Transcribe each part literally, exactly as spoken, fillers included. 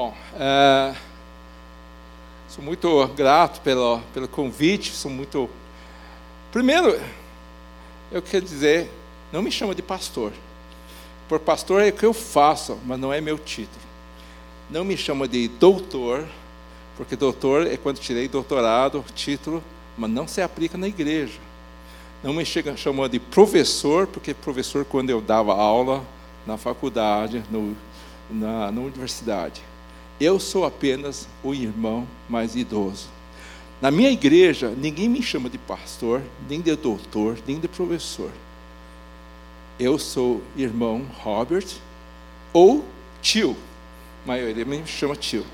Bom, é, sou muito grato pelo, pelo convite, sou muito... Primeiro, eu quero dizer, não me chama de pastor. Por pastor é o que eu faço, mas não é meu título. Não me chama de doutor, porque doutor é quando tirei doutorado, título, mas não se aplica na igreja. Não me chama de professor, porque professor quando eu dava aula na faculdade, no, na, na universidade. Eu sou apenas o irmão mais idoso. Na minha igreja, ninguém me chama de pastor, nem de doutor, nem de professor. Eu sou irmão Robert, ou tio. A maioria me chama tio.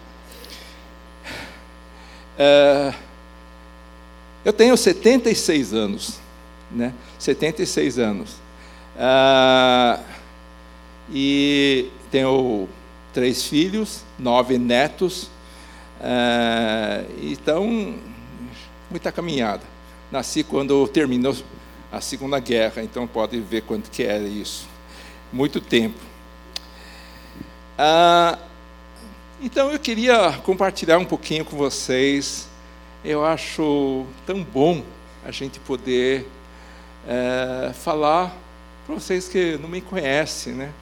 É, eu tenho setenta e seis anos, né? setenta e seis anos. É, e tenho... três filhos, nove netos, uh, então, muita caminhada. Nasci quando terminou a Segunda Guerra, então pode ver quanto que era isso. Muito tempo. Uh, então, eu queria compartilhar um pouquinho com vocês. Eu acho tão bom a gente poder uh, falar para vocês que não me conhecem, né?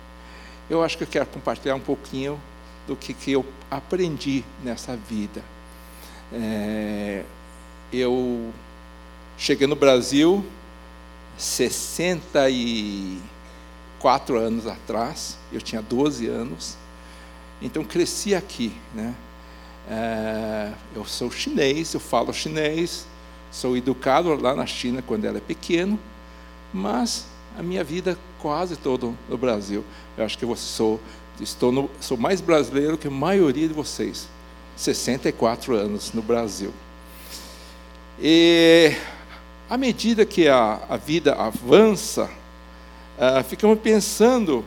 Eu acho que eu quero compartilhar um pouquinho do que, que eu aprendi nessa vida. É, eu cheguei no Brasil sessenta e quatro anos atrás, eu tinha doze anos, então cresci aqui, né? É, eu sou chinês, eu falo chinês, sou educado lá na China quando era pequeno, mas a minha vida quase toda no Brasil. Eu acho que eu sou, estou no, sou mais brasileiro que a maioria de vocês. sessenta e quatro anos no Brasil. E à medida que a, a vida avança, uh, ficamos pensando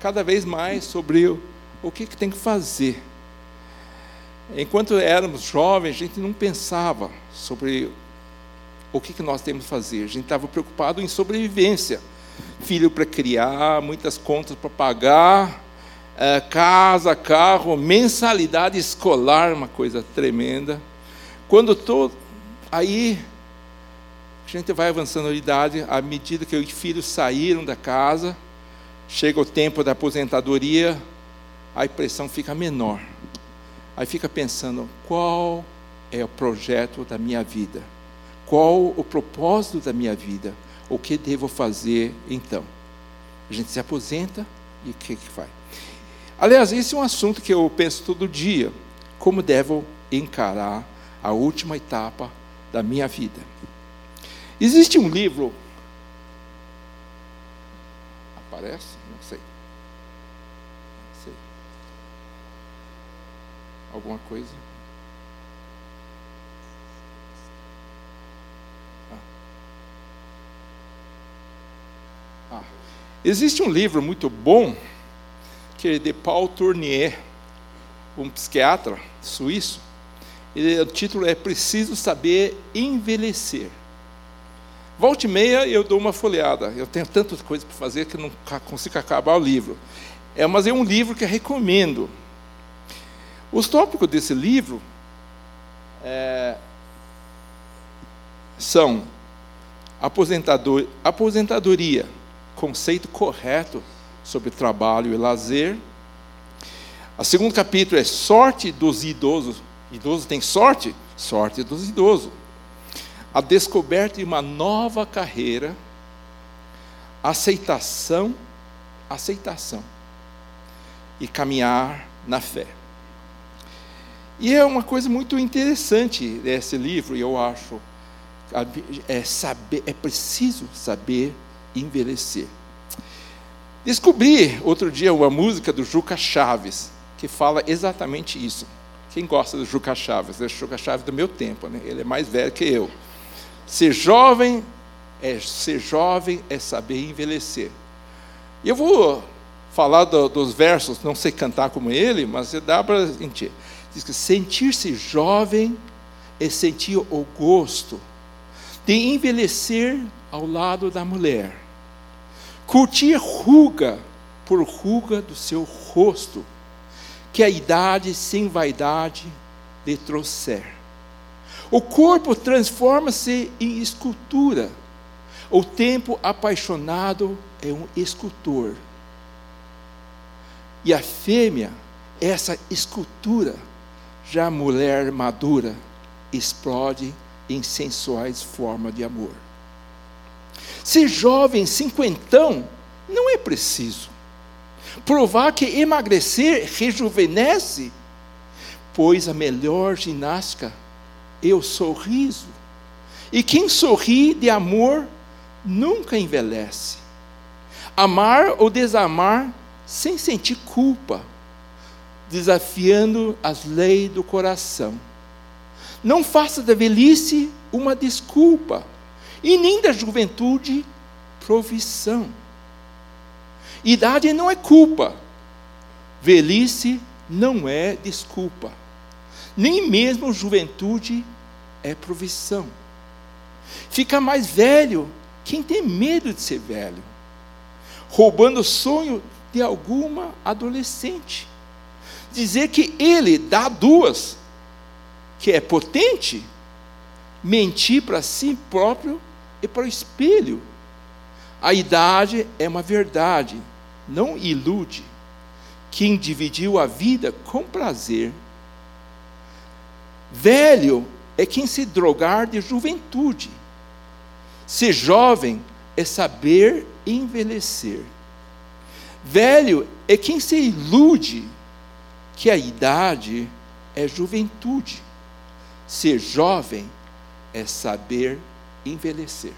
cada vez mais sobre o, o que, que tem que fazer. Enquanto éramos jovens, a gente não pensava sobre o que, que nós temos que fazer. A gente estava preocupado em sobrevivência. Filho para criar, muitas contas para pagar, é, casa, carro, mensalidade escolar, uma coisa tremenda. Quando tô, aí a gente vai avançando a idade, à medida que os filhos saíram da casa, chega o tempo da aposentadoria, a pressão fica menor. Aí fica pensando, qual é o projeto da minha vida? Qual o propósito da minha vida? O que devo fazer, então? A gente se aposenta e o que que faz? Aliás, esse é um assunto que eu penso todo dia. Como devo encarar a última etapa da minha vida? Existe um livro... Aparece? Não sei. Não sei. Alguma coisa... Ah, existe um livro muito bom, que é de Paul Tournier, um psiquiatra suíço. Ele, o título é Preciso Saber Envelhecer. Volta e meia eu dou uma folheada. Eu tenho tantas coisas para fazer que não consigo acabar o livro. É, mas é um livro que eu recomendo. Os tópicos desse livro é, são aposentador, aposentadoria, conceito correto sobre trabalho e lazer. O segundo capítulo é sorte dos idosos. Idoso tem sorte? Sorte dos idosos. A descoberta de uma nova carreira. Aceitação, aceitação. E caminhar na fé. E é uma coisa muito interessante esse livro, eu acho. É, saber, é preciso saber envelhecer. Descobri outro dia uma música do Juca Chaves que fala exatamente isso. Quem gosta do Juca Chaves? É o Juca Chaves do meu tempo, né? Ele é mais velho que eu. Ser jovem é ser jovem é saber envelhecer. Eu vou falar do, dos versos, não sei cantar como ele, mas dá para sentir. Diz que sentir-se jovem é sentir o gosto de envelhecer ao lado da mulher, curtir ruga por ruga do seu rosto, que a idade sem vaidade lhe trouxer. O corpo transforma-se em escultura. O tempo apaixonado é um escultor. E a fêmea, essa escultura, já mulher madura, explode em sensuais formas de amor. Ser jovem, cinquentão, não é preciso. Provar que emagrecer rejuvenesce, pois a melhor ginástica é o sorriso. E quem sorri de amor nunca envelhece. Amar ou desamar sem sentir culpa, desafiando as leis do coração. Não faça da velhice uma desculpa, e nem da juventude provisão. Idade não é culpa, velhice não é desculpa, nem mesmo juventude é provisão. Fica mais velho quem tem medo de ser velho, roubando o sonho de alguma adolescente. Dizer que ele dá duas, que é potente, mentir para si próprio e para o espelho. A idade é uma verdade, não ilude. Quem dividiu a vida com prazer. Velho é quem se drogar de juventude. Ser jovem é saber envelhecer. Velho é quem se ilude que a idade é juventude. Ser jovem é saber envelhecer.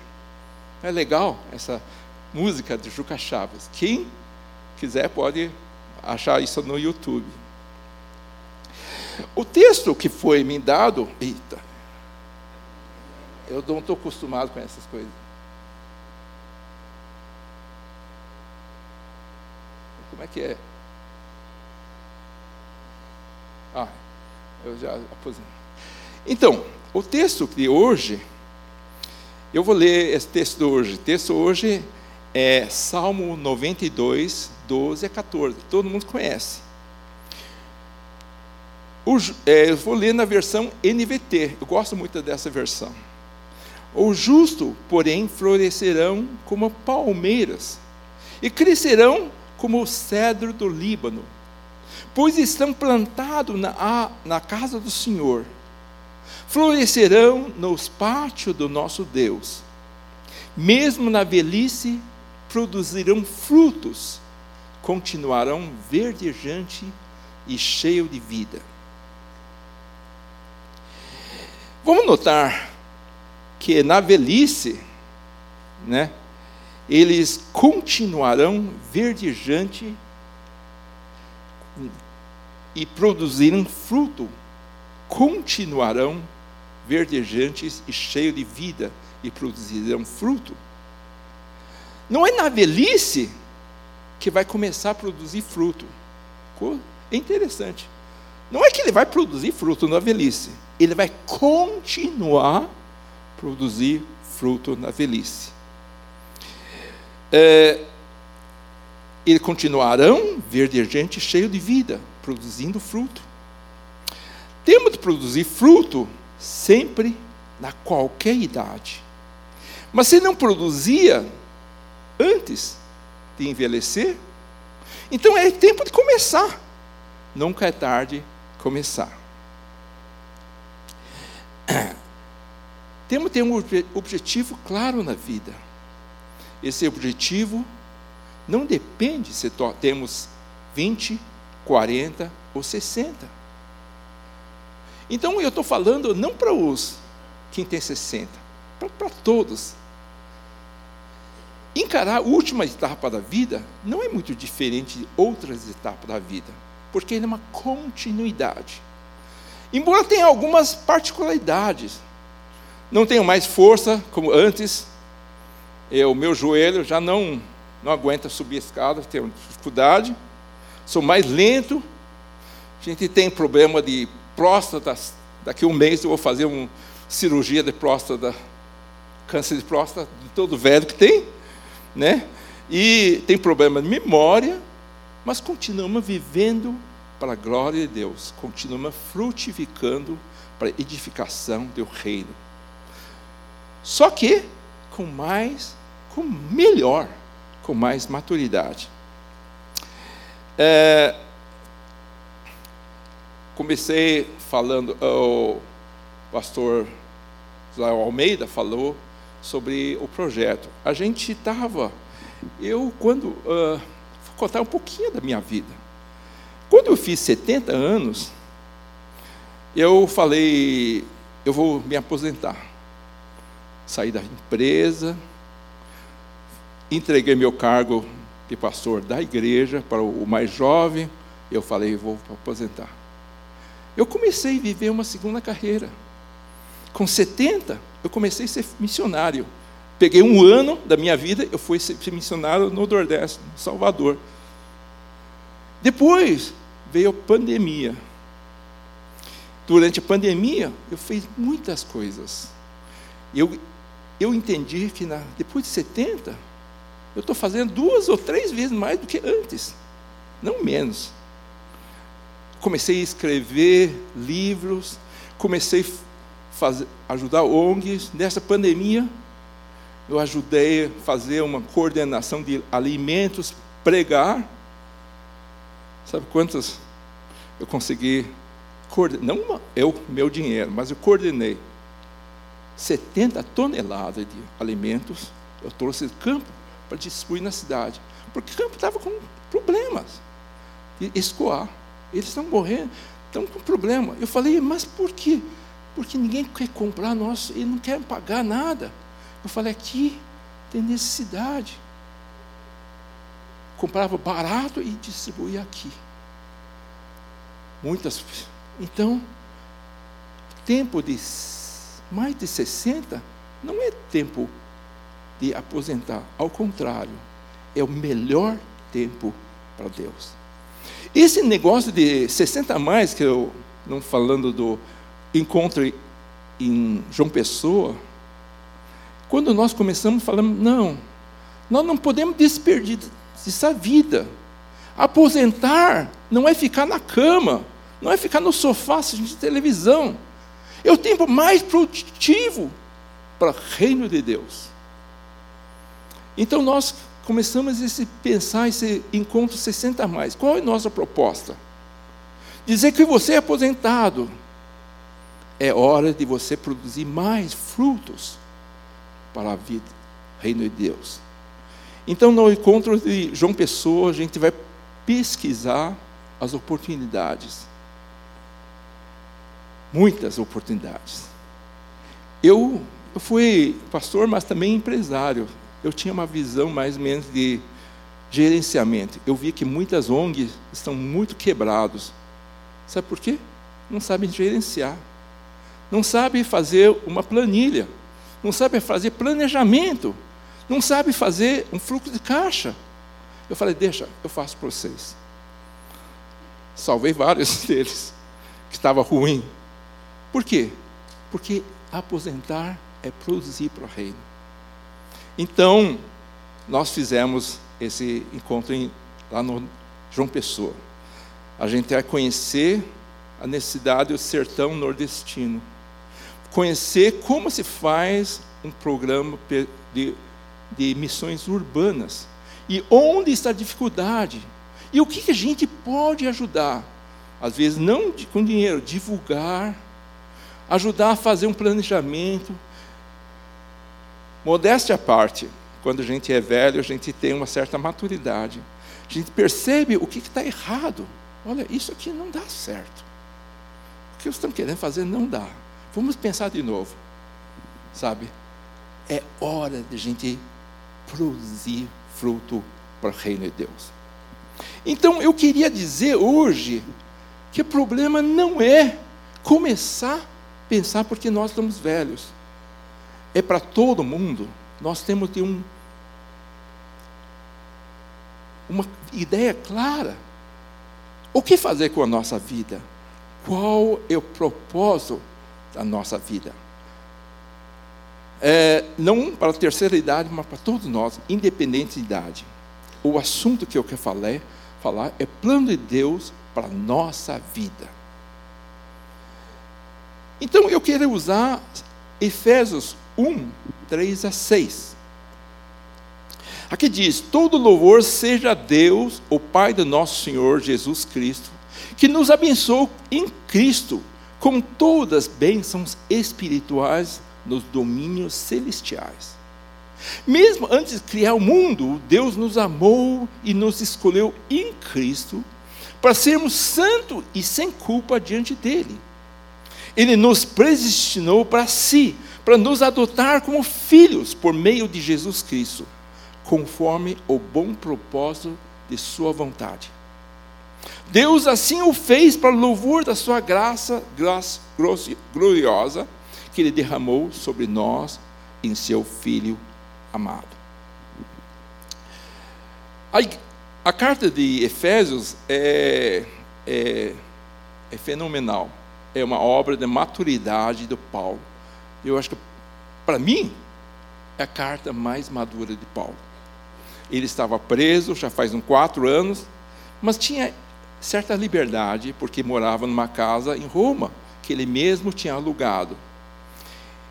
Não é legal essa música de Juca Chaves? Quem quiser pode achar isso no YouTube. O texto que foi me dado... Eita! Eu não estou acostumado com essas coisas. Como é que é? Ah, eu já aposentei. Então, o texto de hoje... Eu vou ler esse texto hoje. O texto hoje é Salmo noventa e dois, doze a quatorze. Todo mundo conhece. O, é, eu vou ler na versão N V T. Eu gosto muito dessa versão. O justo, porém, florescerão como palmeiras, e crescerão como o cedro do Líbano, pois estão plantados na, na casa do Senhor. Florescerão nos pátios do nosso Deus. Mesmo na velhice, produzirão frutos, continuarão verdejantes e cheios de vida. Vamos notar que na velhice, né, eles continuarão verdejantes e produzirão fruto, continuarão verdejantes e cheios de vida e produzirão fruto. Não é na velhice que vai começar a produzir fruto. É interessante. Não é que ele vai produzir fruto na velhice. Ele vai continuar a produzir fruto na velhice. É, eles continuarão verdejantes e cheios de vida, produzindo fruto. Temos de produzir fruto sempre, na qualquer idade. Mas se não produzia antes de envelhecer, então é tempo de começar. Nunca é tarde começar. Temos de ter um objetivo claro na vida. Esse objetivo não depende se temos vinte, quarenta ou sessenta. Então, eu estou falando não para os quem tem sessenta, para todos. Encarar a última etapa da vida não é muito diferente de outras etapas da vida, porque ele é uma continuidade. Embora tenha algumas particularidades. Não tenho mais força, como antes. O meu joelho já não, não aguenta subir a escada, tenho dificuldade. Sou mais lento. A gente tem problema de... próstata, daqui a um mês eu vou fazer uma cirurgia de próstata, câncer de próstata, de todo velho que tem, né? E tem problema de memória, mas continuamos vivendo para a glória de Deus, continua frutificando para a edificação do reino. Só que com mais, com melhor, com mais maturidade. É, comecei falando, o pastor Almeida falou sobre o projeto. A gente estava, eu quando, uh, vou contar um pouquinho da minha vida. Quando eu fiz setenta anos, eu falei, eu vou me aposentar. Saí da empresa, entreguei meu cargo de pastor da igreja para o mais jovem, eu falei, vou aposentar. Eu comecei a viver uma segunda carreira. Com setenta, eu comecei a ser missionário. Peguei um ano da minha vida, eu fui ser missionário no Nordeste, no Salvador. Depois veio a pandemia. Durante a pandemia, eu fiz muitas coisas. Eu, eu entendi que na, depois de setenta, eu estou fazendo duas ou três vezes mais do que antes, não menos. Comecei a escrever livros, comecei a fazer, ajudar O N Gs. Nessa pandemia, eu ajudei a fazer uma coordenação de alimentos, pregar. Sabe quantas eu consegui coordenar? Não uma, eu, meu dinheiro, mas eu coordenei. setenta toneladas de alimentos eu trouxe do campo para distribuir na cidade. Porque o campo estava com problemas de escoar. Eles estão morrendo, estão com problema. Eu falei, mas por quê? Porque ninguém quer comprar nosso e não quer pagar nada. Eu falei, aqui tem necessidade. Comprava barato e distribuía aqui. Muitas. Então, tempo de mais de sessenta não é tempo de aposentar. Ao contrário, é o melhor tempo para Deus. Esse negócio de sessenta a mais, que eu não falando do encontro em João Pessoa, quando nós começamos, falamos, não, nós não podemos desperdiçar essa vida. Aposentar não é ficar na cama, não é ficar no sofá assistindo televisão. É o tempo mais produtivo para o reino de Deus. Então nós começamos a esse, pensar esse encontro sessenta a mais. Qual é a nossa proposta? Dizer que você é aposentado. É hora de você produzir mais frutos para a vida, reino de Deus. Então, no encontro de João Pessoa, a gente vai pesquisar as oportunidades. Muitas oportunidades. Eu, eu fui pastor, mas também empresário. Eu tinha uma visão mais ou menos de gerenciamento. Eu vi que muitas O N Gs estão muito quebradas. Sabe por quê? Não sabem gerenciar. Não sabem fazer uma planilha. Não sabem fazer planejamento. Não sabe fazer um fluxo de caixa. Eu falei, deixa, eu faço para vocês. Salvei vários deles, que estava ruim. Por quê? Porque aposentar é produzir para o reino. Então, nós fizemos esse encontro em, lá no João Pessoa. A gente vai conhecer a necessidade do sertão nordestino. Conhecer como se faz um programa de de missões urbanas, e onde está a dificuldade, e o que a gente pode ajudar, às vezes não com dinheiro, divulgar, ajudar a fazer um planejamento. Modéstia à parte, quando a gente é velho, a gente tem uma certa maturidade, a gente percebe o que está errado. Olha, isso aqui não dá certo, o que eles estão querendo fazer não dá, vamos pensar de novo, sabe? É hora de a gente produzir fruto para o reino de Deus. Então, eu queria dizer hoje que o problema não é começar a pensar porque nós estamos velhos. É para todo mundo. Nós temos que ter um, uma ideia clara. O que fazer com a nossa vida? Qual é o propósito da nossa vida? É, não para a terceira idade, mas para todos nós, independente de idade. O assunto que eu quero falar, falar é plano de Deus para a nossa vida. Então, eu quero usar Efésios um, três a seis. Aqui diz: todo louvor seja a Deus, o Pai do nosso Senhor Jesus Cristo, que nos abençoou em Cristo com todas as bênçãos espirituais nos domínios celestiais. Mesmo antes de criar o mundo, Deus nos amou e nos escolheu em Cristo para sermos santos e sem culpa diante dele. Ele nos predestinou para si, para nos adotar como filhos por meio de Jesus Cristo, conforme o bom propósito de sua vontade. Deus assim o fez para louvor da sua graça, graça gloriosa que ele derramou sobre nós em seu Filho amado. A, a carta de Efésios é, é, é fenomenal. É uma obra de maturidade do Paulo. Eu acho que, para mim, é a carta mais madura de Paulo. Ele estava preso já faz uns quatro anos, mas tinha certa liberdade, porque morava numa casa em Roma, que ele mesmo tinha alugado.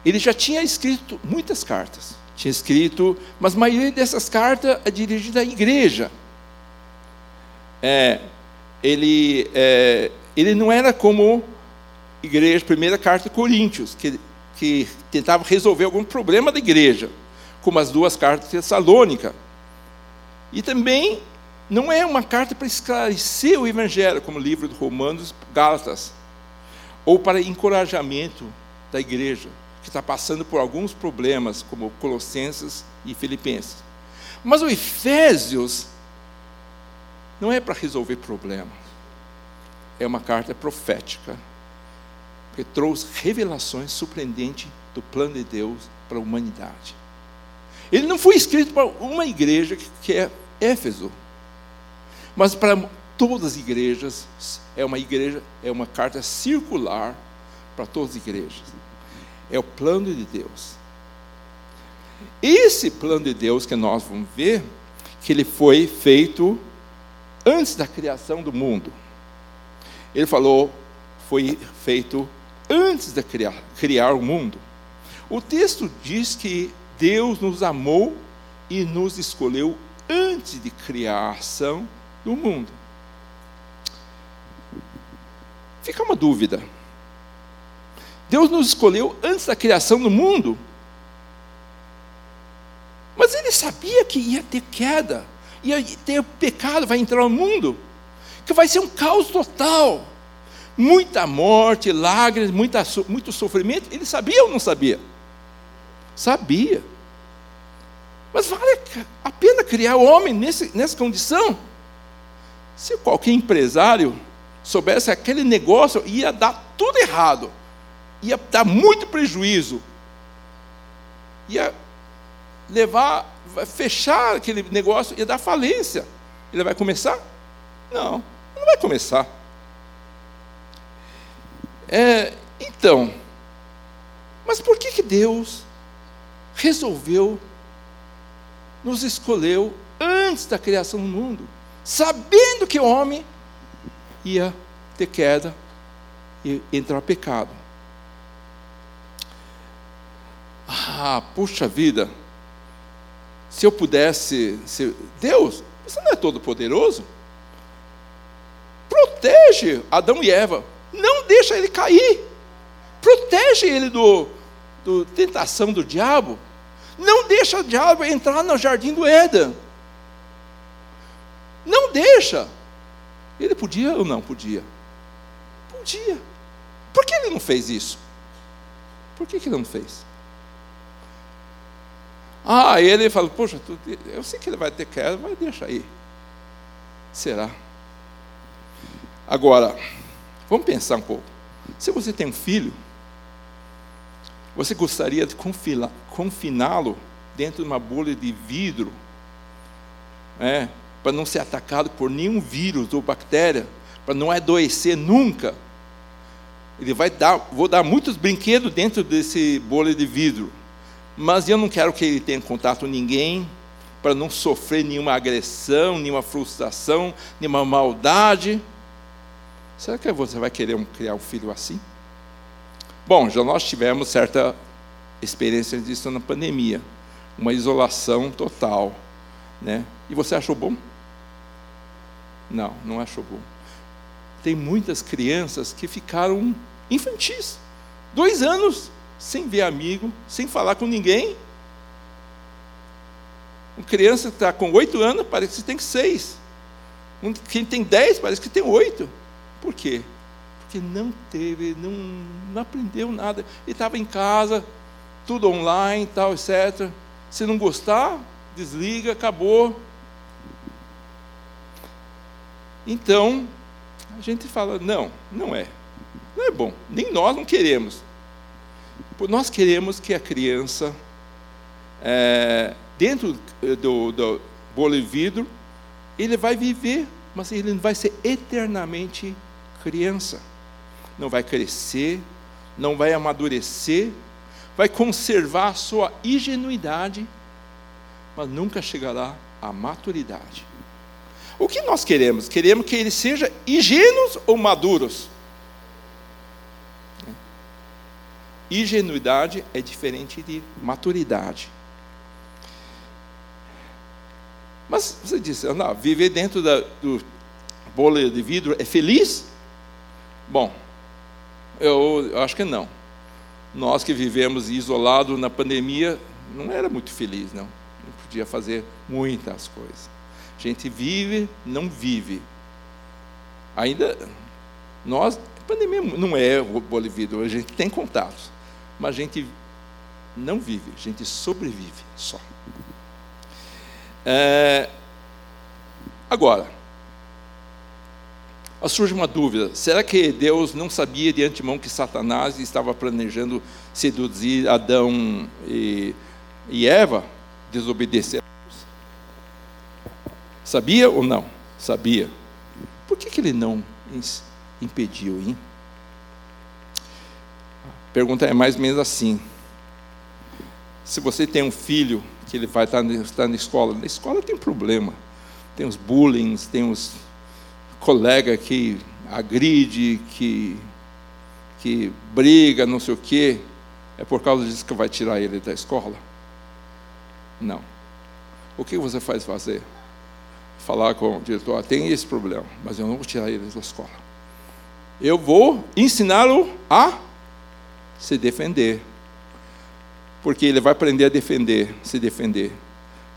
Ele já tinha escrito muitas cartas. Tinha escrito, mas a maioria dessas cartas é dirigida à igreja. É, ele, é, ele não era como igreja, primeira carta de Coríntios, que, que tentava resolver algum problema da igreja, como as duas cartas de Tessalônica. E também não é uma carta para esclarecer o evangelho, como o livro de Romanos, Gálatas, ou para encorajamento da igreja, que está passando por alguns problemas, como Colossenses e Filipenses. Mas o Efésios não é para resolver problemas. É uma carta profética, porque trouxe revelações surpreendentes do plano de Deus para a humanidade. Ele não foi escrito para uma igreja que é Éfeso, mas para todas as igrejas. É uma igreja, é uma carta circular para todas as igrejas. É o plano de Deus. Esse plano de Deus que nós vamos ver, que ele foi feito antes da criação do mundo. Ele falou, foi feito antes de criar, criar o mundo. O texto diz que Deus nos amou e nos escolheu antes de criação do mundo. Fica uma dúvida. Deus nos escolheu antes da criação do mundo. Mas ele sabia que ia ter queda, ia ter pecado, vai entrar no mundo, que vai ser um caos total. Muita morte, lágrimas, muita, muito sofrimento. Ele sabia ou não sabia? Sabia. Mas vale a pena criar o homem nesse, nessa condição? Se qualquer empresário soubesse que aquele negócio ia dar tudo errado, ia dar muito prejuízo, ia levar, fechar aquele negócio, ia dar falência. Ele vai começar? Não, não vai começar. É, então, mas por que que Deus resolveu, nos escolheu antes da criação do mundo, sabendo que o homem ia ter queda e entrar pecado? Ah, puxa vida, se eu pudesse, se, Deus, você não é todo poderoso? Protege Adão e Eva, não deixa ele cair, protege ele do, do tentação do diabo, não deixa o diabo entrar no jardim do Éden, não deixa. Ele podia ou não podia? Podia. Por que ele não fez isso? Por que, que ele não fez? Ah, ele falou, poxa, tu, eu sei que ele vai ter queda, mas deixa aí. Será? Agora, vamos pensar um pouco. Se você tem um filho, você gostaria de confiná-lo dentro de uma bolha de vidro, né, para não ser atacado por nenhum vírus ou bactéria, para não adoecer nunca? Ele vai dar, vou dar muitos brinquedos dentro desse bolha de vidro, mas eu não quero que ele tenha contato com ninguém, para não sofrer nenhuma agressão, nenhuma frustração, nenhuma maldade. Será que você vai querer um, criar um filho assim? Bom, já nós tivemos certa experiência disso na pandemia, uma isolação total, né? E você achou bom? Não, não achou bom. Tem muitas crianças que ficaram infantis, dois anos, sem ver amigo, sem falar com ninguém. Uma criança que está com oito anos, parece que tem seis. Quem tem dez, parece que tem oito. Por quê? Porque não teve, não, não aprendeu nada. Ele estava em casa, tudo online, tal, etcétera. Se não gostar, desliga, acabou. Então, a gente fala, não, não é. Não é bom, nem nós não queremos. Nós queremos que a criança, é, dentro do, do bolo de vidro, ele vai viver, mas ele vai ser eternamente criança. Não vai crescer, não vai amadurecer, vai conservar a sua ingenuidade, mas nunca chegará à maturidade. O que nós queremos? Queremos que eles sejam ingênuos ou maduros? Ingenuidade é diferente de maturidade. Mas você diz, não, viver dentro da, do bolo de vidro é feliz? Bom, eu, eu acho que não. Nós que vivemos isolados na pandemia, não era muito feliz, não. Não podia fazer muitas coisas. A gente vive, não vive. Ainda, nós, a pandemia não é o bolo de vidro, a gente tem contatos. Mas a gente não vive, a gente sobrevive só. É, agora, surge uma dúvida: será que Deus não sabia de antemão que Satanás estava planejando seduzir Adão e, e Eva, desobedecer a Deus? Sabia ou não? Sabia. Por que, que ele não impediu, hein? A pergunta é mais ou menos assim: se você tem um filho que ele vai estar, estar na escola, na escola tem problema, tem os bullying, tem os colegas que agride, que, que briga, não sei o quê, é por causa disso que vai tirar ele da escola? Não. O que você faz fazer? Falar com o diretor, ah, tem esse problema, mas eu não vou tirar ele da escola. Eu vou ensiná-lo a se defender. Porque ele vai aprender a defender, se defender.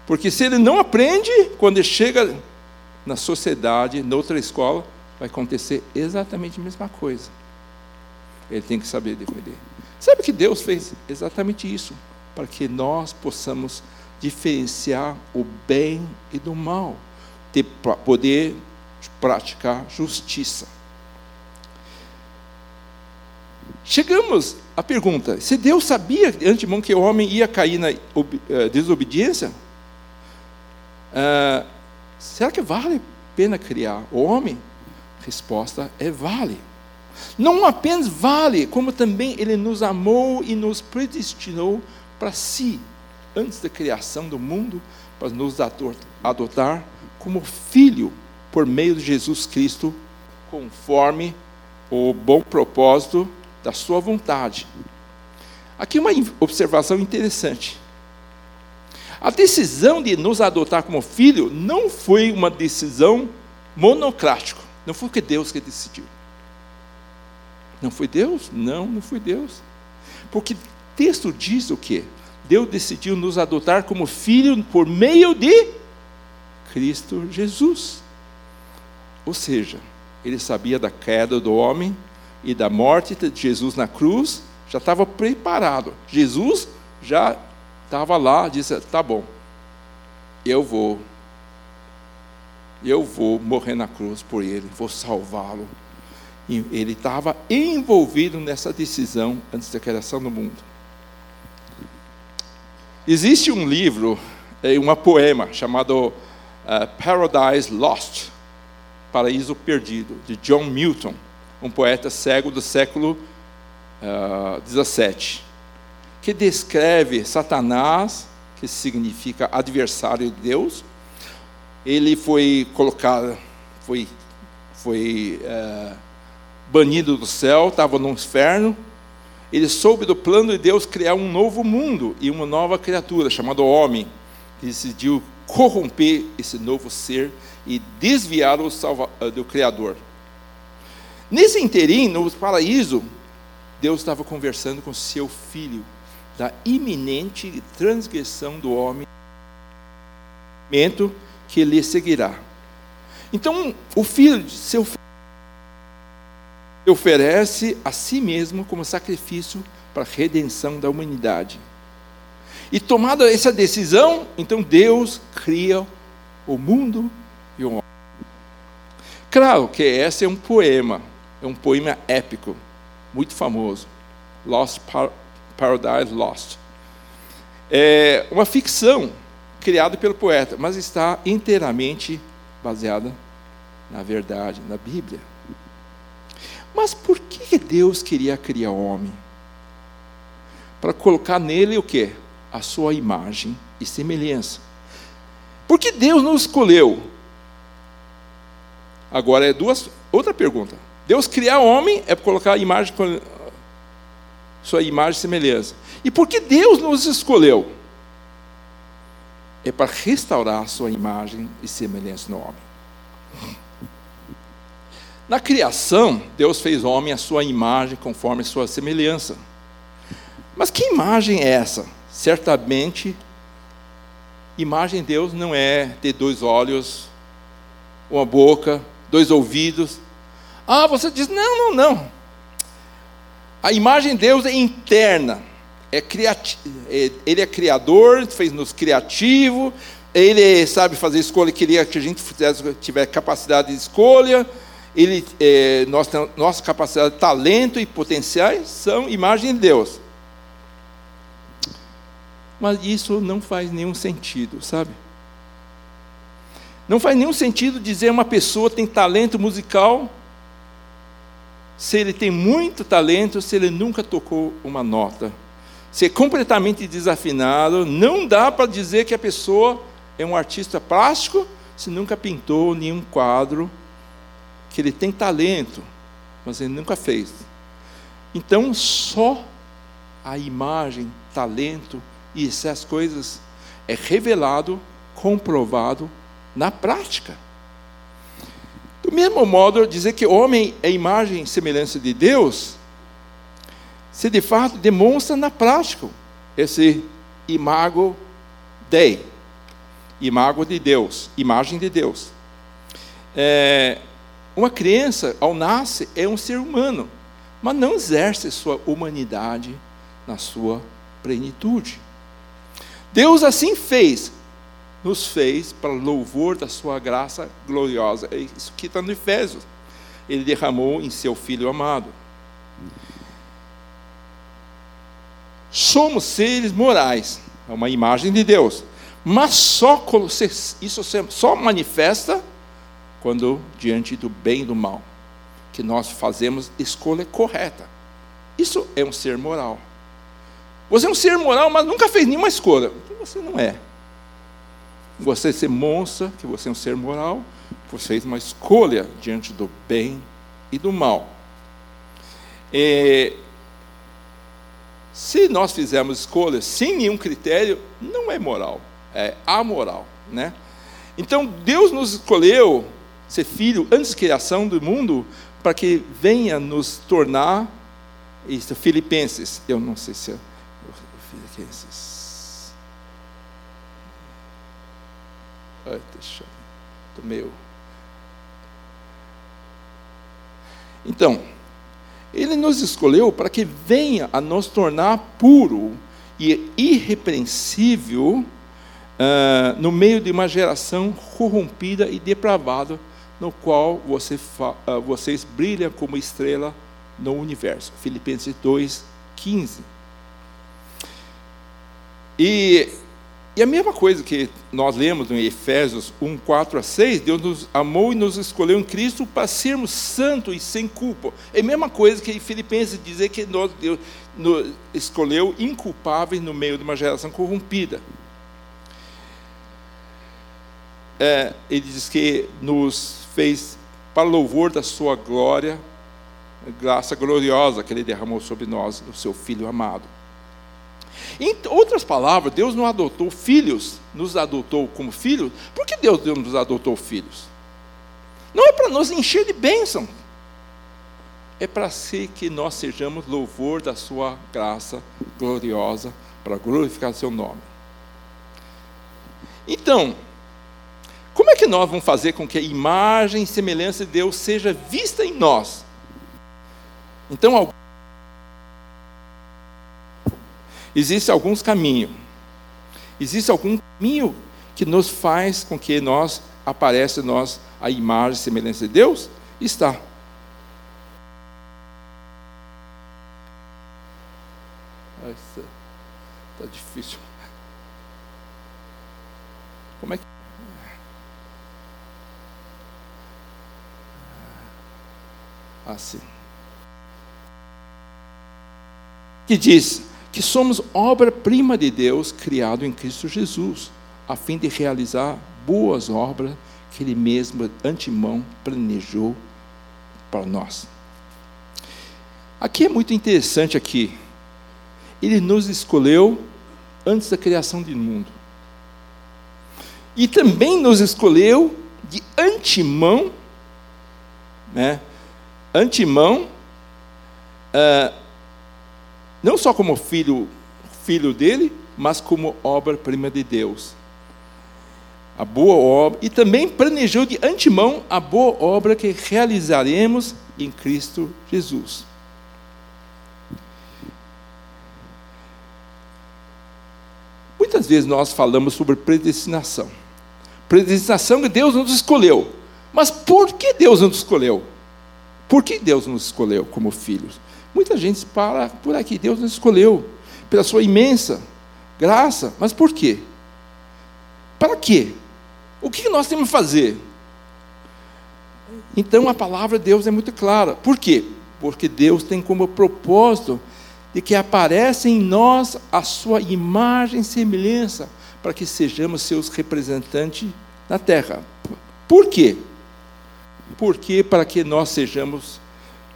Porque se ele não aprende, quando ele chega na sociedade, noutra escola, vai acontecer exatamente a mesma coisa. Ele tem que saber defender. Sabe que Deus fez exatamente isso, para que nós possamos diferenciar o bem e do mal, ter, para poder praticar justiça. Chegamos à pergunta: se Deus sabia de antemão que o homem ia cair na desobediência, uh, será que vale a pena criar o homem? A resposta é vale. Não apenas vale, como também ele nos amou e nos predestinou para si, antes da criação do mundo, para nos adotar como filho por meio de Jesus Cristo, conforme o bom propósito da sua vontade. Aqui uma observação interessante. A decisão de nos adotar como filho não foi uma decisão monocrática. Não foi que Deus que decidiu. Não foi Deus? Não, não foi Deus. Porque o texto diz o quê? Deus decidiu nos adotar como filho por meio de Cristo Jesus. Ou seja, ele sabia da queda do homem e da morte de Jesus na cruz, já estava preparado. Jesus já estava lá, disse, tá bom, eu vou, eu vou morrer na cruz por ele, vou salvá-lo. E ele estava envolvido nessa decisão antes da criação do mundo. Existe um livro, um poema, chamado uh, Paradise Lost, Paraíso Perdido, de John Milton, um poeta cego do século dezessete, uh, que descreve Satanás, que significa adversário de Deus. Ele foi colocado, foi, foi uh, banido do céu, estava no inferno. Ele soube do plano de Deus criar um novo mundo e uma nova criatura, chamada homem, que decidiu corromper esse novo ser e desviar o salva- do Criador. Nesse interim, no paraíso, Deus estava conversando com seu filho, da iminente transgressão do homem, que lhe seguirá. Então, o filho de seu filho, oferece a si mesmo como sacrifício para a redenção da humanidade. E tomada essa decisão, então Deus cria o mundo e o homem. Claro que esse é um poema, é um poema épico, muito famoso, Lost Par- Paradise Lost. É uma ficção criada pelo poeta, mas está inteiramente baseada na verdade, na Bíblia. Mas por que Deus queria criar o homem? Para colocar nele o quê? A sua imagem e semelhança. Por que Deus não escolheu? Agora é duas... Outra pergunta. Deus criar o homem é para colocar a imagem, sua imagem e semelhança. E por que Deus nos escolheu? É para restaurar a sua imagem e semelhança no homem. Na criação, Deus fez homem à sua imagem, conforme a sua semelhança. Mas que imagem é essa? Certamente, imagem de Deus não é ter dois olhos, uma boca, dois ouvidos. Ah, você diz, não, não, não. A imagem de Deus é interna. É criati- ele é criador, fez-nos criativo. Ele sabe fazer escolha, queria que a gente tivesse capacidade de escolha. Ele, é, nossa, nossa capacidade, talento e potenciais são imagem de Deus. Mas isso não faz nenhum sentido, sabe? Não faz nenhum sentido dizer uma pessoa tem talento musical, se ele tem muito talento, se ele nunca tocou uma nota. Se é completamente desafinado, não dá para dizer que a pessoa é um artista plástico, se nunca pintou nenhum quadro, que ele tem talento, mas ele nunca fez. Então, só a imagem, talento e essas coisas é revelado, comprovado na prática. Do mesmo modo, dizer que homem é imagem e semelhança de Deus, se de fato demonstra na prática esse imago Dei, imago de Deus, imagem de Deus. É... Uma criança, ao nascer, é um ser humano, mas não exerce sua humanidade na sua plenitude. Deus assim fez, nos fez para louvor da sua graça gloriosa. É isso que está no Efésios. Ele derramou em seu Filho amado. Somos seres morais, é uma imagem de Deus, mas só isso só manifesta quando diante do bem e do mal, que nós fazemos escolha correta. Isso é um ser moral. Você é um ser moral, mas nunca fez nenhuma escolha. Você não é. Você se demonstra que você é um ser moral, você fez uma escolha diante do bem e do mal. E, se nós fizermos escolha sem nenhum critério, não é moral, é amoral, né? Então, Deus nos escolheu ser filho antes da criação do mundo, para que venha nos tornar, isso, Filipenses, eu não sei se é, Filipenses, ai, deixa, do meu, então, ele nos escolheu para que venha a nos tornar puro e irrepreensível, uh, no meio de uma geração corrompida e depravada, no qual você fa- uh, vocês brilham como estrela no universo. Filipenses dois, quinze. E, e a mesma coisa que nós lemos em Efésios um, quatro a seis, Deus nos amou e nos escolheu em Cristo para sermos santos e sem culpa. É a mesma coisa que em Filipenses dizer que nós, Deus nos escolheu inculpáveis no meio de uma geração corrompida. É, ele diz que nos fez para louvor da sua glória graça gloriosa que Ele derramou sobre nós, do Seu Filho amado. Em outras palavras, Deus não adotou filhos, nos adotou como filhos. Por que Deus nos adotou filhos? Não é para nos encher de bênção, é para si que nós sejamos louvor da Sua graça gloriosa, para glorificar Seu nome. Então, como é que nós vamos fazer com que a imagem e semelhança de Deus seja vista em nós? Então, existem alguns caminhos. Existe algum caminho que nos faz com que nós apareça em nós a imagem e semelhança de Deus? Está. Está difícil. Como é que... Assim. Que diz que somos obra-prima de Deus, criado em Cristo Jesus, a fim de realizar boas obras que Ele mesmo, antemão, planejou para nós. Aqui é muito interessante aqui. Ele nos escolheu antes da criação do mundo. E também nos escolheu de antemão, né? Antemão, uh, não só como filho, filho dele, mas como obra-prima de Deus. A boa obra, e também planejou de antemão a boa obra que realizaremos em Cristo Jesus. Muitas vezes nós falamos sobre predestinação. Predestinação que Deus nos escolheu. Mas por que Deus nos escolheu? Por que Deus nos escolheu como filhos? Muita gente para por aqui. Deus nos escolheu pela sua imensa graça. Mas por quê? Para quê? O que nós temos que fazer? Então a palavra de Deus é muito clara. Por quê? Porque Deus tem como propósito de que apareça em nós a sua imagem e semelhança, para que sejamos seus representantes na terra. Por quê? Porque para que nós sejamos,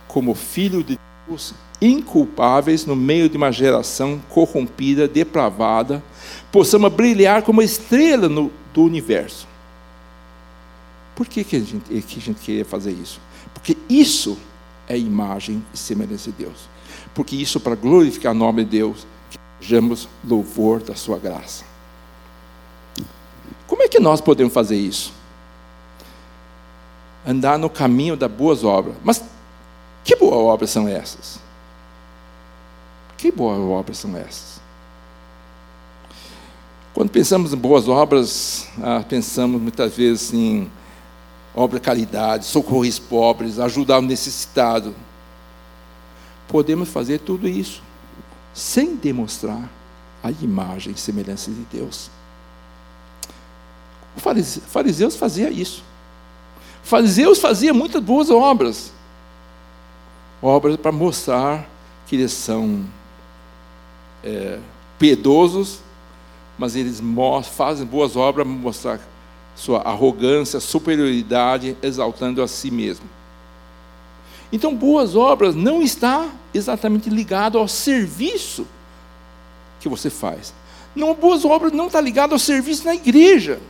como filhos de Deus, inculpáveis no meio de uma geração corrompida, depravada, possamos brilhar como estrela no, do universo. Por que, que, a gente, que a gente queria fazer isso? Porque isso é imagem e semelhança de Deus. Porque isso para glorificar o nome de Deus, que sejamos louvor da sua graça. Como é que nós podemos fazer isso? Andar no caminho das boas obras. Mas que boas obras são essas? Que boas obras são essas? Quando pensamos em boas obras, ah, pensamos muitas vezes em obra de caridade, socorrer os pobres, ajudar o necessitado. Podemos fazer tudo isso sem demonstrar a imagem e semelhança de Deus. Os farise, fariseus faziam isso. Os fariseus faziam muitas boas obras. Obras para mostrar que eles são é, piedosos, mas eles mostram, fazem boas obras para mostrar sua arrogância, superioridade, exaltando a si mesmo. Então, boas obras não está exatamente ligado ao serviço que você faz. Não, boas obras não está ligado ao serviço na igreja.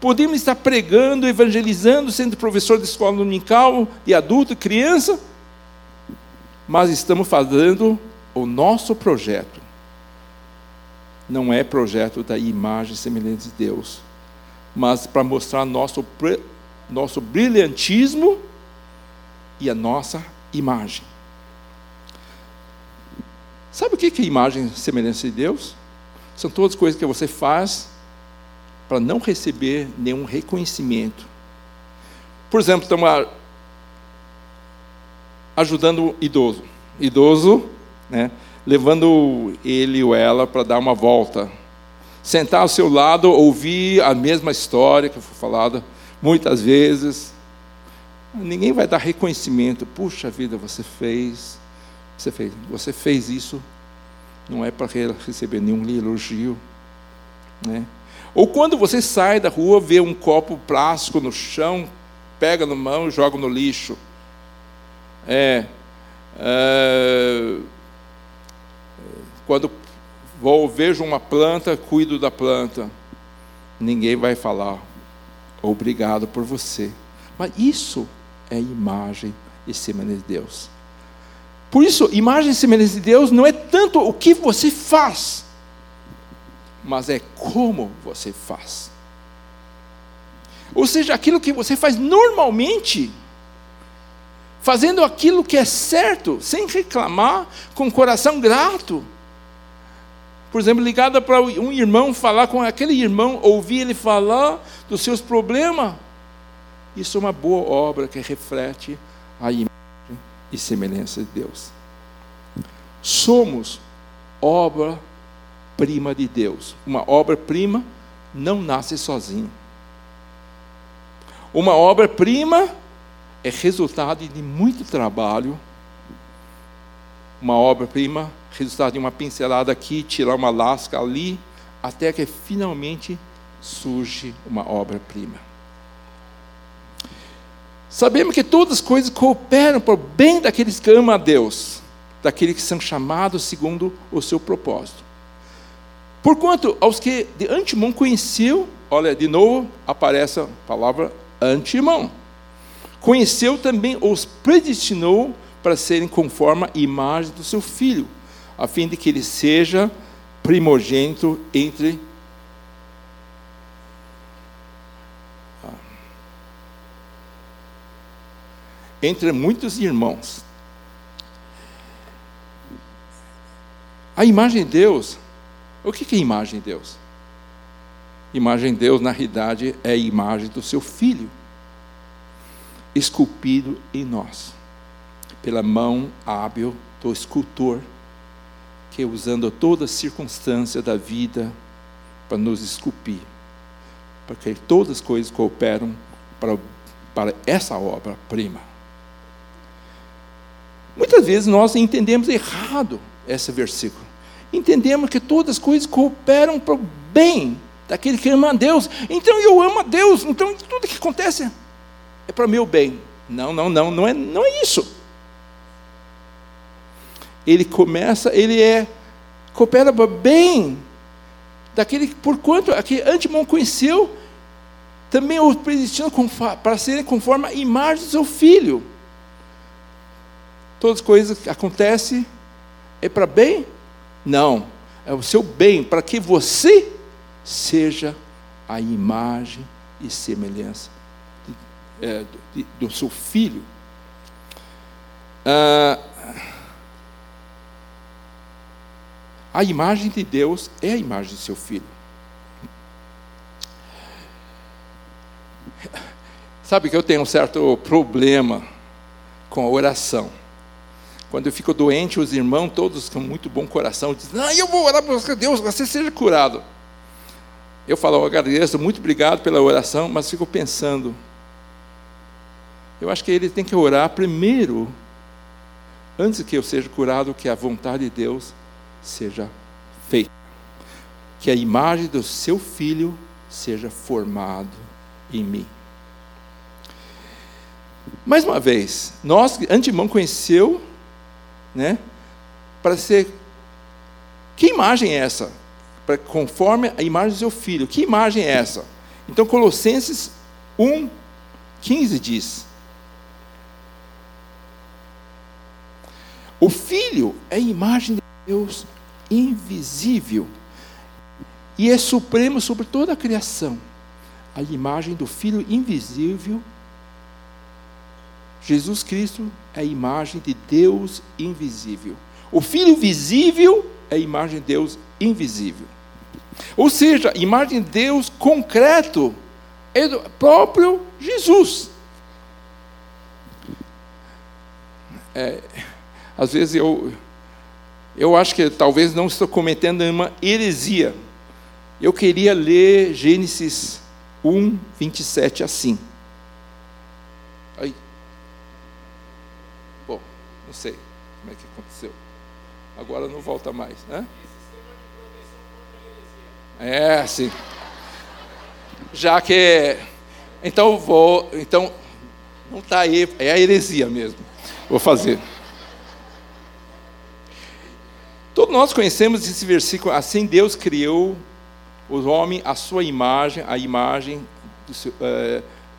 Podemos estar pregando, evangelizando, sendo professor de escola dominical, de adulto, criança, mas estamos fazendo o nosso projeto. Não é projeto da imagem semelhante de Deus, mas para mostrar nosso, nosso brilhantismo e a nossa imagem. Sabe o que é imagem e semelhança de Deus? São todas coisas que você faz para não receber nenhum reconhecimento. Por exemplo, estamos ajudando o idoso. Idoso, né, levando ele ou ela para dar uma volta. Sentar ao seu lado, ouvir a mesma história que foi falada muitas vezes. Ninguém vai dar reconhecimento. Puxa vida, você fez, você fez, você fez isso. Não é para receber nenhum elogio, né? Ou quando você sai da rua, vê um copo plástico no chão, pega na mão e joga no lixo. É, É, quando vou, vejo uma planta, cuido da planta. Ninguém vai falar obrigado por você. Mas isso é imagem e semelhança de Deus. Por isso, imagem e semelhança de Deus não é tanto o que você faz, mas é como você faz. Ou seja, aquilo que você faz normalmente, fazendo aquilo que é certo, sem reclamar, com o coração grato. Por exemplo, ligada para um irmão falar com aquele irmão, ouvir ele falar dos seus problemas. Isso é uma boa obra que reflete a imagem e semelhança de Deus. Somos obra-prima de Deus. Uma obra-prima não nasce sozinha. Uma obra-prima é resultado de muito trabalho. Uma obra-prima é resultado de uma pincelada aqui, tirar uma lasca ali, até que finalmente surge uma obra-prima. Sabemos que todas as coisas cooperam para o bem daqueles que amam a Deus, daqueles que são chamados segundo o seu propósito. Porquanto, aos que de antemão conheceu, olha, de novo aparece a palavra antemão, conheceu também os predestinou para serem conforme a imagem do seu filho, a fim de que ele seja primogênito entre entre muitos irmãos. A imagem de Deus, o que é a imagem de Deus? A imagem de Deus, na realidade, é a imagem do seu Filho, esculpido em nós, pela mão hábil do escultor, que usando toda a circunstância da vida para nos esculpir, porque todas as coisas cooperam para, para essa obra-prima. Muitas vezes nós entendemos errado esse versículo. Entendemos que todas as coisas cooperam para o bem daquele que ama a Deus. Então eu amo a Deus, então tudo que acontece é para o meu bem. Não, não, não, não é, não é isso. Ele começa, ele é, coopera para o bem daquele, porquanto, aquele antemão conheceu, também o predestinou para serem conforme a imagem do seu filho. Todas as coisas que acontecem é para bem? Não. É o seu bem, para que você seja a imagem e semelhança de, é, de, do seu filho. Ah, a imagem de Deus é a imagem do seu filho. Sabe que eu tenho um certo problema com a oração. Quando eu fico doente, os irmãos, todos com muito bom coração, dizem, ah, eu vou orar para Deus, você seja curado. Eu falo, eu agradeço, muito obrigado pela oração, mas fico pensando, eu acho que ele tem que orar primeiro, antes que eu seja curado, que a vontade de Deus seja feita. Que a imagem do seu filho seja formada em mim. Mais uma vez, nós, antemão conheceu, né? Para ser, que imagem é essa? Para conforme a imagem do seu filho, que imagem é essa? Então Colossenses um, quinze diz: o filho é a imagem de Deus invisível e é supremo sobre toda a criação. A imagem do filho invisível, Jesus Cristo, é a imagem de Deus invisível. O Filho visível é a imagem de Deus invisível. Ou seja, a imagem de Deus concreto é do próprio Jesus. É, às vezes eu, eu acho que talvez não estou cometendo nenhuma heresia. Eu queria ler Gênesis um, vinte e sete assim. Aí. Não sei como é que aconteceu. Agora não volta mais, né? É, sim. Já que... Então, vou... Então, não está aí. É a heresia mesmo. Vou fazer. Todos nós conhecemos esse versículo. Assim Deus criou o homem à sua imagem, a imagem do seu, uh,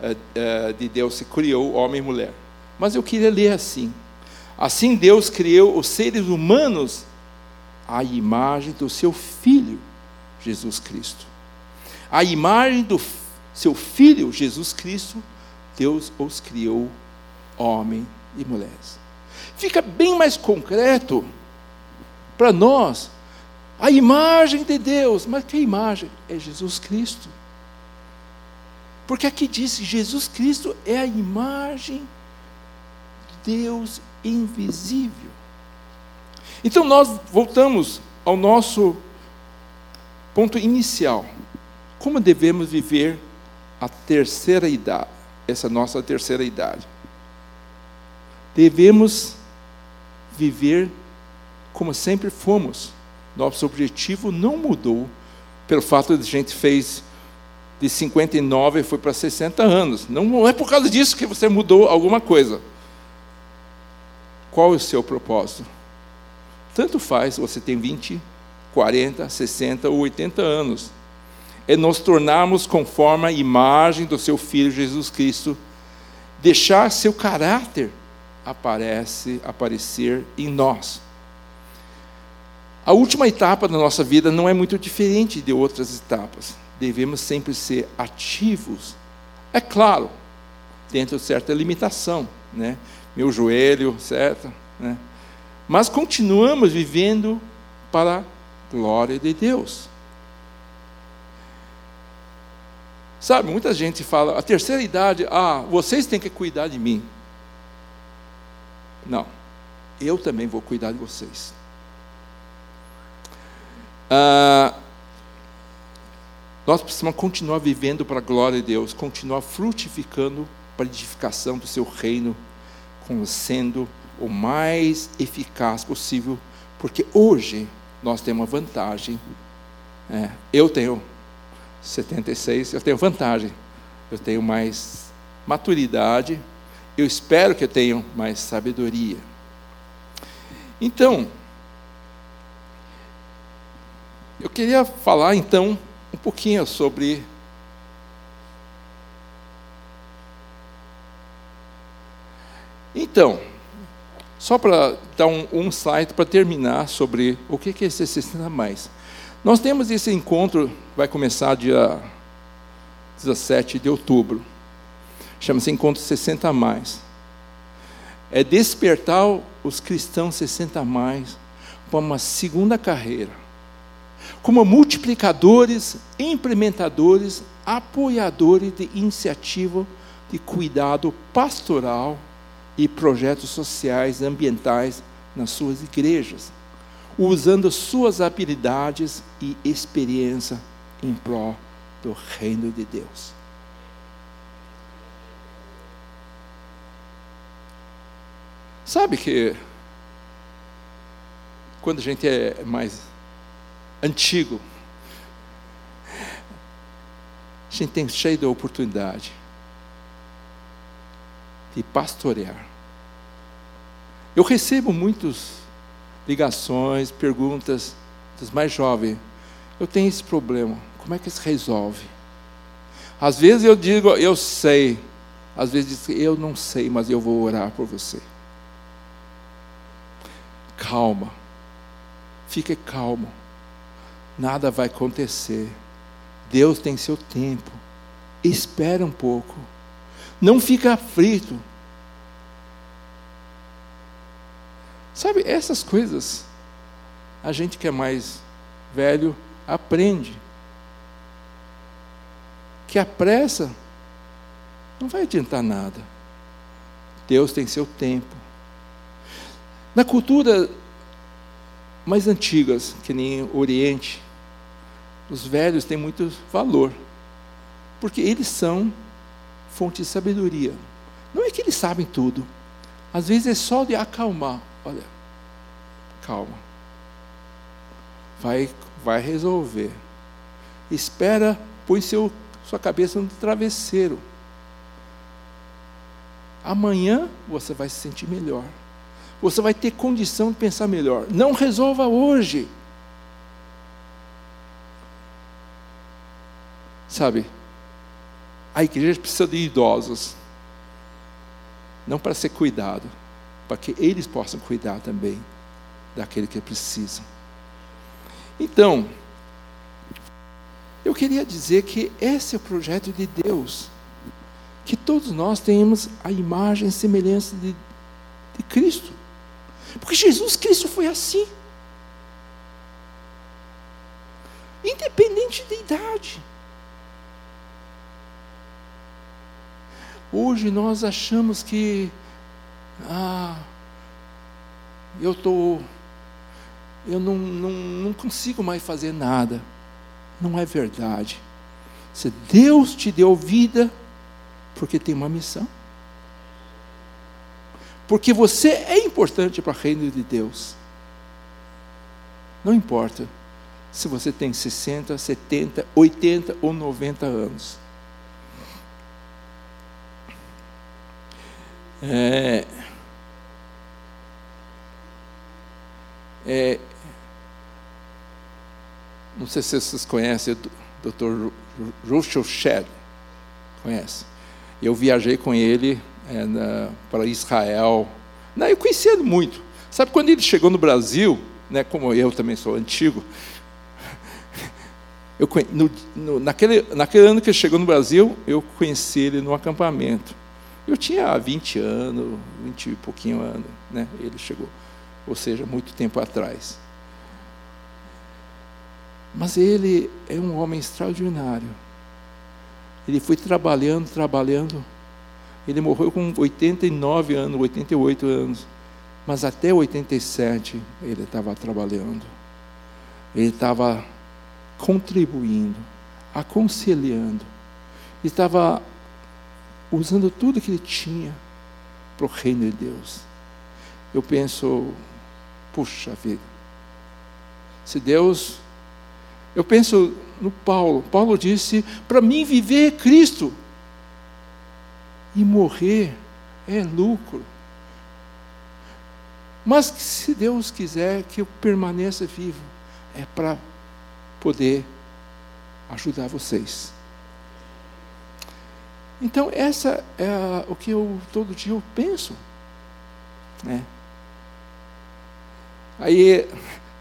uh, uh, de Deus se criou, homem e mulher. Mas eu queria ler assim. Assim Deus criou os seres humanos à imagem do seu Filho, Jesus Cristo. À imagem do seu Filho, Jesus Cristo, Deus os criou, homem e mulheres. Fica bem mais concreto para nós a imagem de Deus. Mas que imagem? É Jesus Cristo. Porque aqui diz que Jesus Cristo é a imagem de Deus invisível. Então nós voltamos ao nosso ponto inicial. Como devemos viver a terceira idade, essa nossa terceira idade? Devemos viver como sempre fomos. Nosso objetivo não mudou pelo fato de a gente fez de cinquenta e nove e foi para sessenta anos. Não é por causa disso que você mudou alguma coisa. Qual é o seu propósito? Tanto faz, você tem vinte, quarenta, sessenta ou oitenta anos. É nos tornarmos conforme a imagem do seu Filho Jesus Cristo. Deixar seu caráter aparece, aparecer em nós. A última etapa da nossa vida não é muito diferente de outras etapas. Devemos sempre ser ativos. É claro, dentro de certa limitação, né? Meu joelho, certo? Né? Mas continuamos vivendo para a glória de Deus. Sabe, muita gente fala, a terceira idade, ah, vocês têm que cuidar de mim. Não, eu também vou cuidar de vocês. Ah, nós precisamos continuar vivendo para a glória de Deus, continuar frutificando para a edificação do seu reino, como sendo o mais eficaz possível, porque hoje nós temos uma vantagem. É, eu tenho setenta e seis, eu tenho vantagem, eu tenho mais maturidade, eu espero que eu tenha mais sabedoria. Então, eu queria falar então um pouquinho sobre Então, só para dar um, um slide para terminar sobre o que é esse sessenta a mais. Nós temos esse encontro, vai começar dia dezessete de outubro. Chama-se Encontro sessenta a mais. É despertar os cristãos sessenta a mais para uma segunda carreira, como multiplicadores, implementadores, apoiadores de iniciativa de cuidado pastoral e projetos sociais e ambientais nas suas igrejas, usando suas habilidades e experiência em prol do reino de Deus. Sabe que quando a gente é mais antigo, a gente tem cheio de oportunidade de pastorear. Eu recebo muitas ligações, perguntas dos mais jovens. Eu tenho esse problema, como é que se resolve? Às vezes eu digo, eu sei. Às vezes eu não sei, mas eu vou orar por você. Calma. Fique calmo. Nada vai acontecer. Deus tem seu tempo. Espera um pouco. Não fica aflito. Sabe, essas coisas, a gente que é mais velho, aprende. Que a pressa não vai adiantar nada. Deus tem seu tempo. Na cultura mais antigas, que nem o Oriente, os velhos têm muito valor. Porque eles são fonte de sabedoria. Não é que eles sabem tudo. Às vezes é só de acalmar. Olha, calma. Vai, vai resolver. Espera, põe seu, sua cabeça no travesseiro. Amanhã você vai se sentir melhor. você vai ter condição de pensar melhor. Não resolva hoje. Sabe, a igreja precisa de idosos, não para ser cuidado, para que eles possam cuidar também daquele que precisa. Então, eu queria dizer que esse é o projeto de Deus, que todos nós tenhamos a imagem e semelhança de, de Cristo, porque Jesus Cristo foi assim, independente da idade. Hoje nós achamos que ah, eu tô, eu não, não, não consigo mais fazer nada. Não é verdade. Se Deus te deu vida, porque tem uma missão. Porque você é importante para o reino de Deus. Não importa se você tem sessenta, setenta, oitenta ou noventa anos. É, é, não sei se vocês conhecem o doutor Russell Shedd. Conhece? Eu viajei com ele é, na, para Israel. Não, eu conheci ele muito. Sabe, quando ele chegou no Brasil, né, como eu também sou antigo, eu, no, no, naquele, naquele ano que ele chegou no Brasil, eu conheci ele num acampamento. Eu tinha vinte anos, vinte e pouquinho anos, né? Ele chegou, ou seja, muito tempo atrás. Mas ele é um homem extraordinário. Ele foi trabalhando, trabalhando. Ele morreu com oitenta e nove anos, oitenta e oito anos. Mas até oitenta e sete ele estava trabalhando. Ele estava contribuindo, aconselhando. Ele estava usando tudo que ele tinha para o reino de Deus. Eu penso, puxa vida, se Deus... Eu penso no Paulo. Paulo disse, para mim viver é Cristo, e morrer é lucro. Mas se Deus quiser que eu permaneça vivo, é para poder ajudar vocês. Então, essa é a, o que eu todo dia eu penso, né? Aí,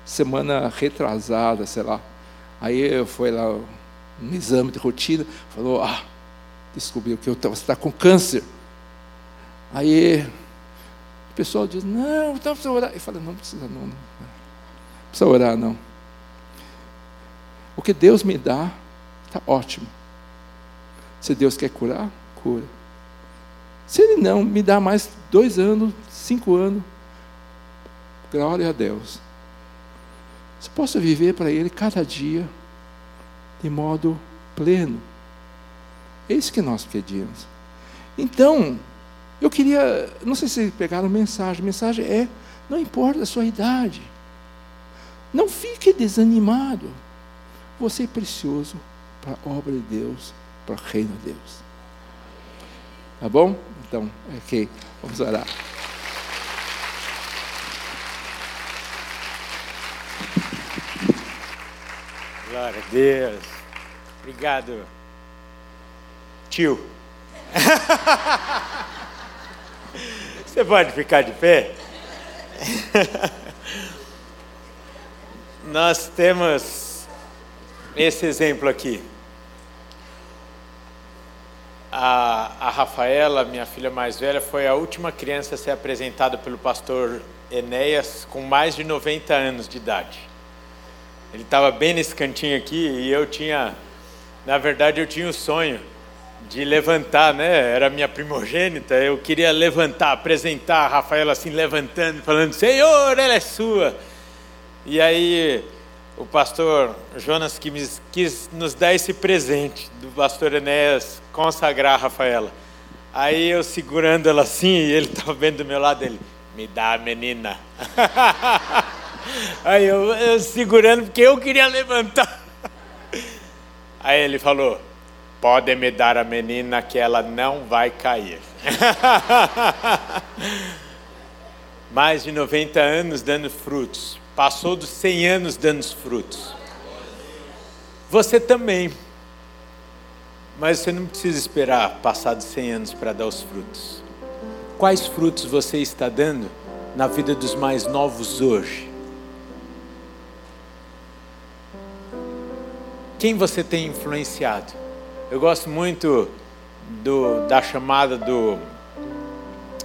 semana retrasada, sei lá, aí eu fui lá, um exame de rotina, falou, ah, descobriu que eu tava, você está com câncer. Aí, o pessoal diz, não, então precisa orar. Eu falei, não precisa não, não, não precisa orar não. O que Deus me dá, está ótimo. Se Deus quer curar, cura. Se Ele não, me dá mais dois anos, cinco anos. Glória a Deus. Se posso viver para Ele cada dia, de modo pleno. É isso que nós pedimos. Então, eu queria, não sei se pegaram a mensagem. A mensagem é, não importa a sua idade. Não fique desanimado. Você é precioso para a obra de Deus, para o reino de Deus. Tá bom? Então, ok, vamos orar. Glória a Deus. Obrigado, tio. Você pode ficar de pé? Nós temos esse exemplo aqui. A, a Rafaela, minha filha mais velha, foi a última criança a ser apresentada pelo pastor Enéas com mais de noventa anos de idade. Ele estava bem nesse cantinho aqui e eu tinha, na verdade eu tinha o sonho de levantar, né? Era minha primogênita, eu queria levantar, apresentar a Rafaela assim, levantando, falando, Senhor, ela é sua. E aí... O pastor Jonas que me, quis nos dar esse presente do pastor Enéas consagrar a Rafaela. Aí eu segurando ela assim, e ele estava bem do meu lado, ele, me dá a menina. Aí eu, eu segurando, porque eu queria levantar. Aí ele falou, pode me dar a menina que ela não vai cair. mais de noventa anos dando frutos, passou dos cem anos dando frutos. Você também, mas você não precisa esperar passar dos cem anos para dar os frutos. Quais frutos você está dando na vida dos mais novos hoje? Quem você tem influenciado? Eu gosto muito do, da chamada do,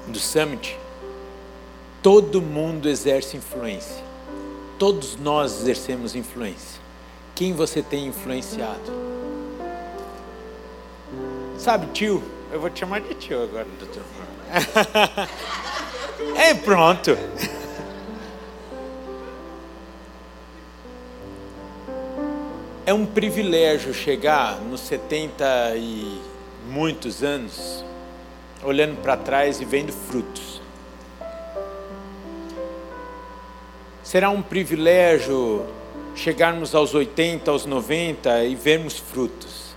do Summit. Todo mundo exerce influência. Todos nós exercemos influência. Quem você tem influenciado? Sabe, tio? Eu vou te chamar de tio agora, doutor. É, pronto. É um privilégio chegar nos setenta e muitos anos, olhando para trás e vendo frutos. Será um privilégio chegarmos aos oitenta, aos noventa e vermos frutos.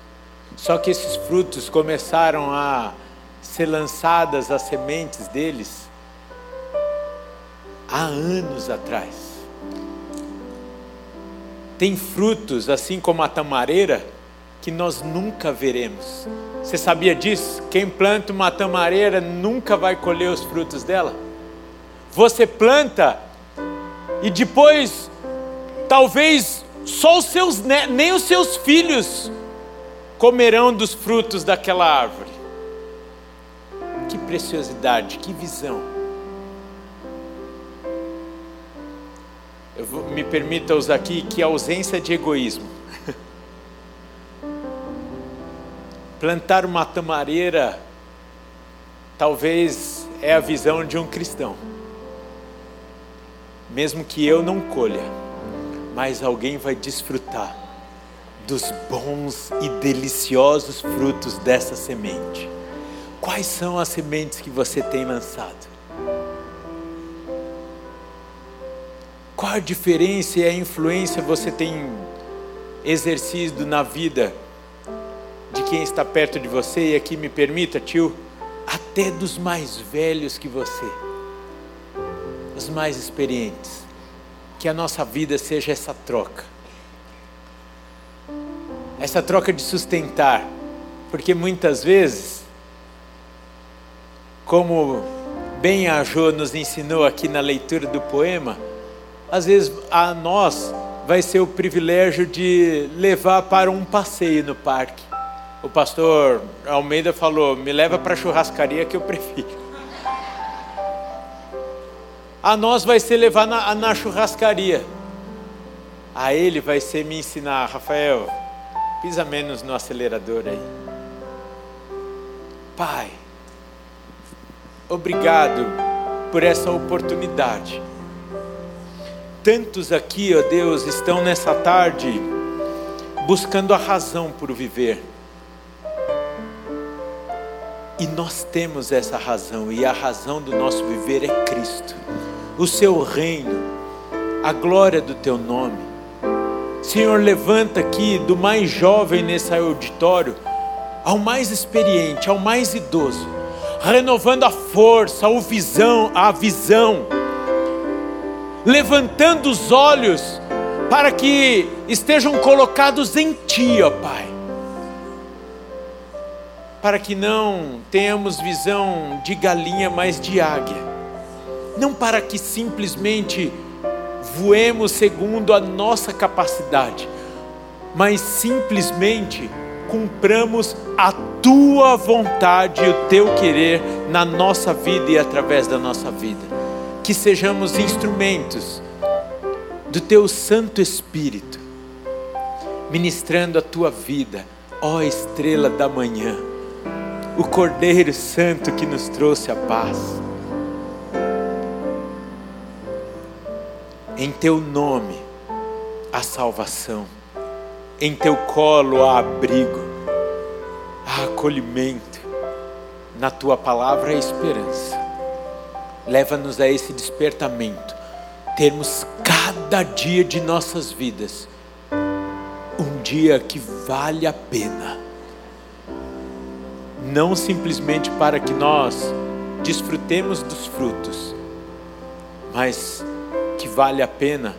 Só que esses frutos começaram a ser lançadas, as sementes deles, há anos atrás. Tem frutos, assim como a tamareira, que nós nunca veremos. Você sabia disso? Quem planta uma tamareira nunca vai colher os frutos dela. Você planta e depois, talvez, só os seus, nem os seus filhos comerão dos frutos daquela árvore. Que preciosidade, que visão. Eu vou, me permita usar aqui que a ausência de egoísmo. Plantar uma tamareira, talvez é a visão de um cristão. Mesmo que eu não colha, mas alguém vai desfrutar dos bons e deliciosos frutos dessa semente. Quais são as sementes que você tem lançado? Qual a diferença e a influência você tem exercido na vida de quem está perto de você? E aqui me permita, tio, até dos mais velhos que você, os mais experientes. Que a nossa vida seja essa troca. Essa troca de sustentar. Porque muitas vezes, como bem a Jô nos ensinou aqui na leitura do poema, às vezes a nós vai ser o privilégio de levar para um passeio no parque. O pastor Almeida falou, me leva para a churrascaria que eu prefiro. A nós vai ser levar na, na churrascaria. A ele vai ser me ensinar, Rafael, pisa menos no acelerador aí. Pai, obrigado por essa oportunidade. Tantos aqui, ó Deus, estão nessa tarde buscando a razão por viver. E nós temos essa razão, e a razão do nosso viver é Cristo. O seu reino, a glória do teu nome. Senhor, levanta aqui do mais jovem nesse auditório ao mais experiente, ao mais idoso, renovando a força, a visão, a visão. Levantando os olhos para que estejam colocados em Ti, ó Pai. Para que não tenhamos visão de galinha, mas de águia. Não para que simplesmente voemos segundo a nossa capacidade, mas simplesmente cumpramos a Tua vontade e o Teu querer na nossa vida e através da nossa vida. Que sejamos instrumentos do Teu Santo Espírito, ministrando a Tua vida, ó estrela da manhã, o Cordeiro Santo que nos trouxe a paz. Em Teu nome, a salvação, em Teu colo há abrigo, há acolhimento, na Tua palavra há esperança. Leva-nos a esse despertamento, termos cada dia de nossas vidas, um dia que vale a pena, não simplesmente para que nós desfrutemos dos frutos, mas que vale a pena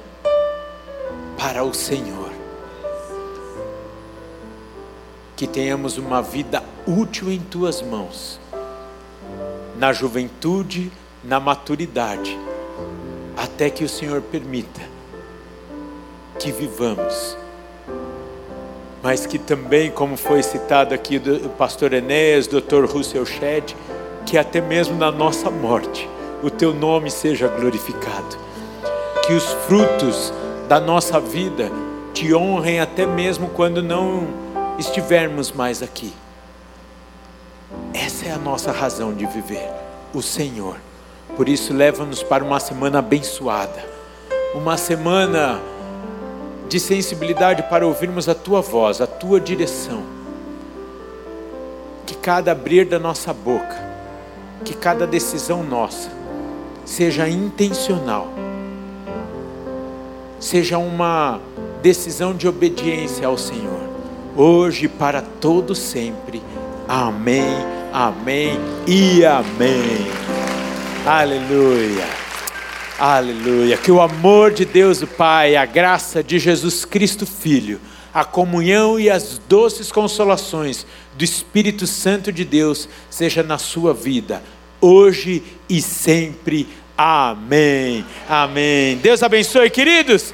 para o Senhor. Que tenhamos uma vida útil em tuas mãos, na juventude, na maturidade, até que o Senhor permita que vivamos, mas que também, como foi citado aqui do pastor Enéas, doutor Russell Shedd, que até mesmo na nossa morte o teu nome seja glorificado, que os frutos da nossa vida te honrem até mesmo quando não estivermos mais aqui. Essa é a nossa razão de viver, o Senhor. Por isso, leva-nos para uma semana abençoada, uma semana de sensibilidade para ouvirmos a tua voz, a tua direção. Que cada abrir da nossa boca, que cada decisão nossa seja intencional, seja uma decisão de obediência ao Senhor, hoje e para todo sempre. Amém, amém e amém. Aleluia, aleluia. Que o amor de Deus o Pai, a graça de Jesus Cristo Filho, a comunhão e as doces consolações do Espírito Santo de Deus seja na sua vida, hoje e sempre. Amém, amém. Deus abençoe, queridos.